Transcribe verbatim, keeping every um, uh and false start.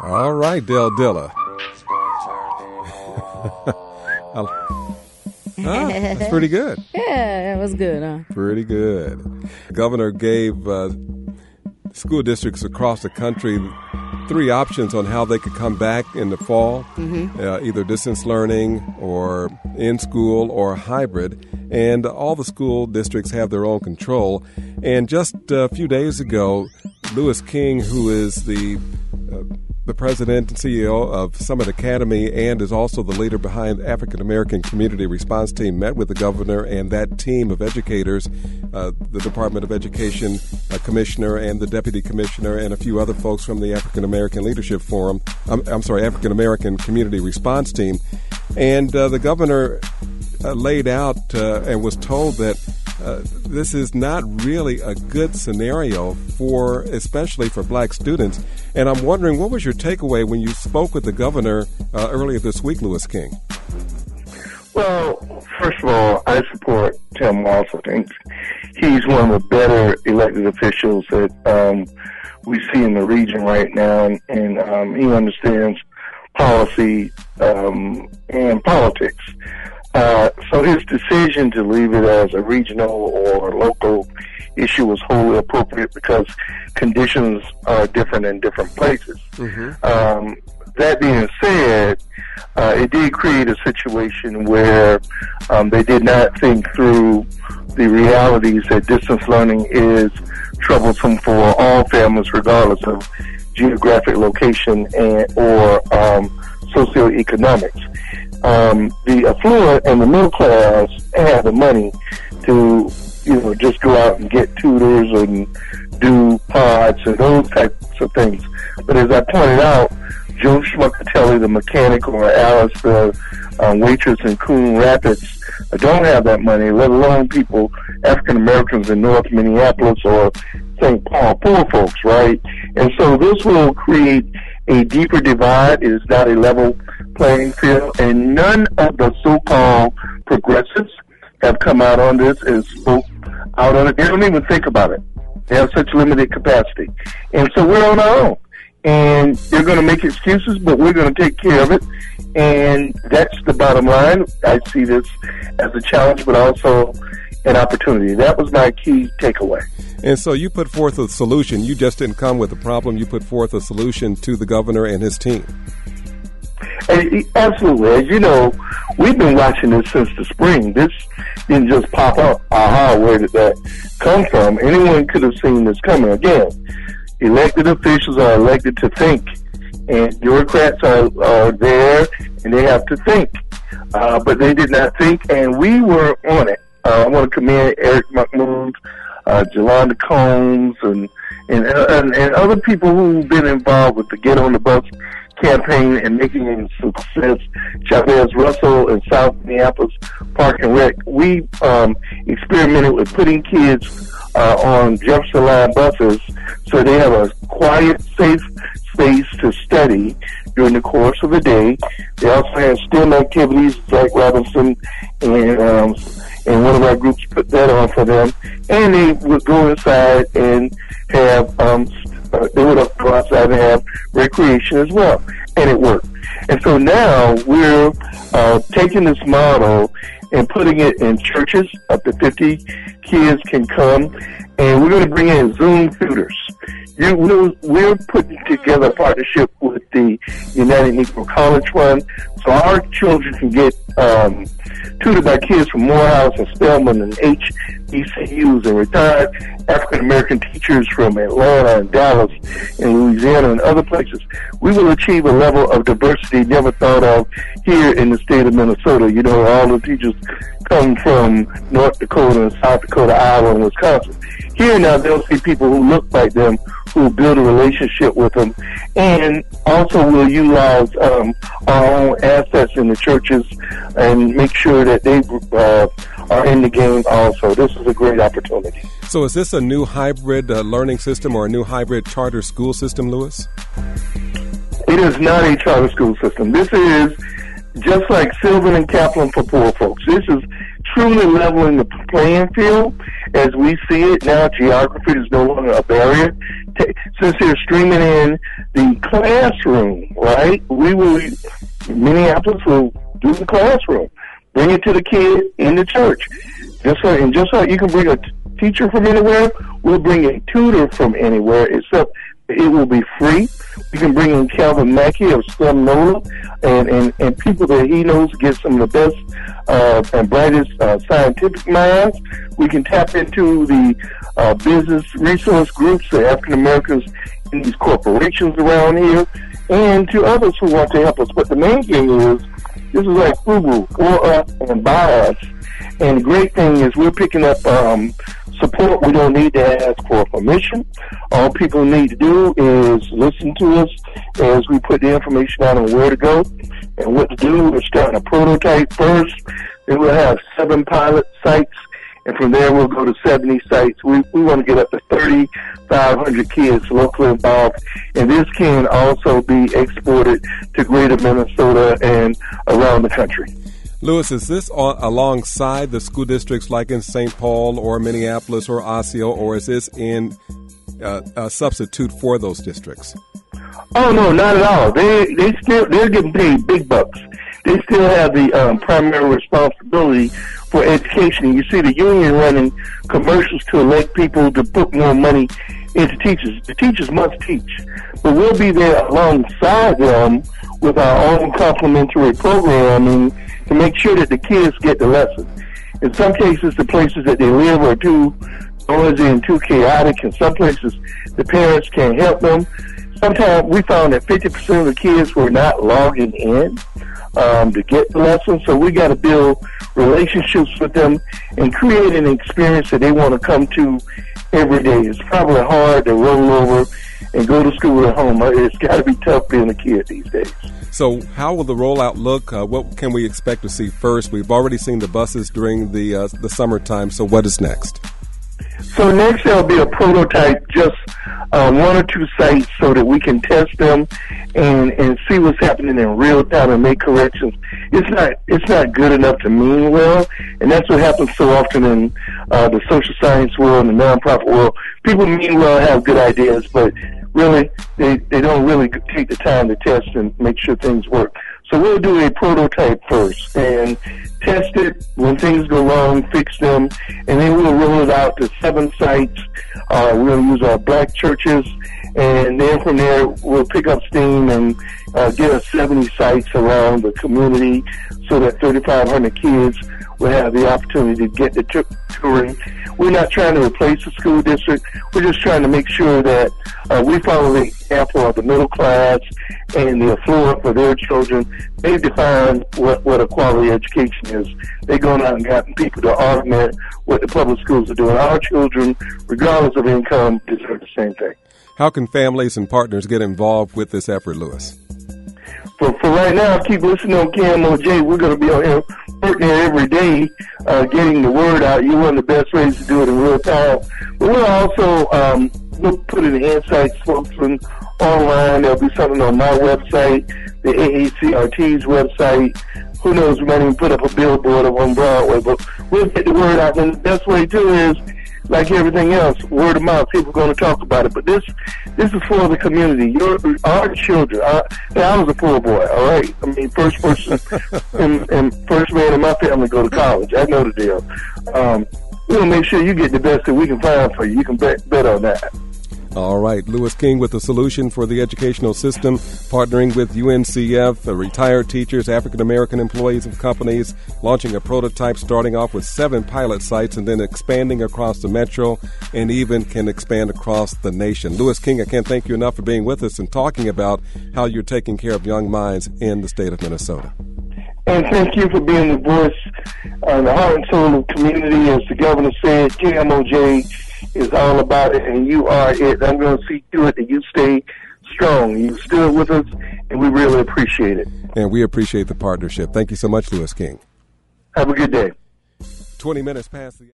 All right, Del Dilla. ah, that's pretty good. Yeah, that was good, huh? Pretty good. Governor gave uh, school districts across the country three options on how they could come back in the fall, mm-hmm. uh, either distance learning or in school or hybrid. And all the school districts have their own control. And just a few days ago, Louis King, who is the uh, the president and C E O of Summit Academy and is also the leader behind African-American Community Response Team, met with the governor and that team of educators, uh, the Department of Education uh, commissioner and the deputy commissioner and a few other folks from the African-American Leadership Forum, I'm, I'm sorry, African-American Community Response Team. And uh, the governor uh, laid out uh, and was told that Uh, this is not really a good scenario for, especially for black students. And I'm wondering, what was your takeaway when you spoke with the governor uh, earlier this week, Louis King? Well, first of all, I support Tim Walsh. I think he's one of the better elected officials that um, we see in the region right now. And, and um, he understands policy um, and politics. Uh, so his decision to leave it as a regional or local issue was wholly appropriate because conditions are different in different places. Mm-hmm. Um, that being said, uh, it did create a situation where um, they did not think through the realities that distance learning is troublesome for all families regardless of geographic location and or um, socioeconomics. Um, the affluent and the middle class have the money to, you know, just go out and get tutors and do pods and those types of things. But as I pointed out, Joe Schmuckatelli, the mechanic, or Alice, the um, waitress in Coon Rapids, don't have that money, let alone people, African-Americans in North Minneapolis or Saint Paul, poor folks, right? And so this will create a deeper divide. It is not a level playing field, and none of the so-called progressives have come out on this and spoke out on it. They don't even think about it. They have such limited capacity. And so we're on our own. And they're going to make excuses, but we're going to take care of it. And that's the bottom line. I see this as a challenge, but also an opportunity. That was my key takeaway. And so you put forth a solution. You just didn't come with a problem. You put forth a solution to the governor and his team. And absolutely. As you know, we've been watching this since the spring. This didn't just pop up. Aha, where did that come from? Anyone could have seen this coming. Again, elected officials are elected to think, and bureaucrats are, are there, and they have to think. Uh, but they did not think, and we were on it. Uh, I want to commend Eric McMoon, uh, Jelanda Combs, and and, and and other people who've been involved with the Get on the Bus campaign and making it a success. Chavez Russell in South Minneapolis Park and Rec. We um, experimented with putting kids uh, on Jefferson Line buses so they have a quiet, safe space to study during the course of the day. They also have STEM activities. Zach Robinson and um, and one of our groups put that on for them. And they would go inside and have um, Uh, they would have to go outside and have recreation as well, and it worked. And so now we're uh, taking this model and putting it in churches. Up to fifty kids can come, and we're going to bring in Zoom tutors. You, we're, we're putting together a partnership with the United Negro College Fund, so our children can get um, tutored by kids from Morehouse and Spelman and H B C Us and retired African-American teachers from Atlanta and Dallas and Louisiana and other places. We will achieve a level of diversity never thought of here in the state of Minnesota. You know, all the teachers come from North Dakota and South Dakota, Iowa, and Wisconsin. Here now, they'll see people who look like them, who build a relationship with them, and also will utilize um, our own assets in the churches and make sure that they uh, are in the game also. This is a great opportunity. So is this a new hybrid uh, learning system or a new hybrid charter school system, Louis? It is not a charter school system. This is just like Sylvan and Kaplan for poor folks. This is truly leveling the playing field as we see it now. Geography is no longer a barrier. Since they're streaming in the classroom, right? We will, Minneapolis will do the classroom, bring it to the kid in the church. Just like, and just like you can bring a t- teacher from anywhere, we'll bring a tutor from anywhere, except it will be free. We can bring in Calvin Mackey of STEM NOLA and, and, and people that he knows get some of the best uh, and brightest uh, scientific minds. We can tap into the uh, business resource groups, the African Americans in these corporations around here, and to others who want to help us. But the main thing is, this is like FUBU, for us and by us. And the great thing is we're picking up um, support. We don't need to ask for permission. All people need to do is listen to us as we put the information out on where to go and what to do. We're starting a prototype first. Then we'll have seven pilot sites, and from there we'll go to seventy sites. We, we want to get up to thirty-five hundred kids locally involved, and this can also be exported to greater Minnesota and around the country. Louis, is this on, alongside the school districts like in Saint Paul or Minneapolis or Osseo, or is this in uh, a substitute for those districts? Oh, no, not at all. They, they still, they're getting paid big bucks. They still have the um, primary responsibility for education. You see the union running commercials to elect people to put more money into teachers. The teachers must teach, but we'll be there alongside them with our own complementary programming to make sure that the kids get the lesson. In some cases, the places that they live are too noisy and too chaotic. In some places, the parents can't help them. Sometimes we found that fifty percent of the kids were not logging in um, to get the lesson, so we got to build relationships with them and create an experience that they want to come to every day. It's probably hard to roll over and go to school at home. It's got to be tough being a kid these days. So how will the rollout look? Uh, what can we expect to see first? We've already seen the buses during the uh, the summertime, so what is next? So next there'll be a prototype, just uh, one or two sites so that we can test them and, and see what's happening in real time and make corrections. It's not it's not good enough to mean well, and that's what happens so often in uh, the social science world and the nonprofit world. People mean well, have good ideas, but really they, they don't really take the time to test and make sure things work. So we'll do a prototype first and test it. When things go wrong, fix them, and then we'll roll it out to seven sites. Uh, we'll use our black churches, and then from there we'll pick up steam and uh, get us seventy sites around the community so that thirty-five hundred kids will have the opportunity to get the t- touring. We're not trying to replace the school district. We're just trying to make sure that uh, we follow the example of the middle class and the affluent for their children. They define what, what a quality education is. They've gone out and gotten people to augment what the public schools are doing. Our children, regardless of income, deserve the same thing. How can families and partners get involved with this effort, Louis? For, for right now, keep listening on K M O J. We're going to be on here working every day, uh, getting the word out. You're one of the best ways to do it in real time. But we're also um, we'll put an insight spokesman online. There'll be something on my website, the A A C R T's website. Who knows, we might even put up a billboard up on Broadway. But we'll get the word out. And the best way, too, is, like everything else, word of mouth. People are going to talk about it. But this this is for the community. Your, our children. Our, I was a poor boy, all right? I mean, first person and, and first man in my family go to college. I know the deal. Um, we'll make sure you get the best that we can find for you. You can bet, bet on that. All right. Louis King with the Solution for the Educational System, partnering with U N C F, the retired teachers, African-American employees of companies, launching a prototype starting off with seven pilot sites and then expanding across the metro and even can expand across the nation. Louis King, I can't thank you enough for being with us and talking about how you're taking care of young minds in the state of Minnesota. And thank you for being the voice and the heart and soul of the community. As the governor said, K M O J is all about it, and you are it. I'm going to see to it that you stay strong. You stood with us, and we really appreciate it. And we appreciate the partnership. Thank you so much, Louis King. Have a good day. twenty minutes past the...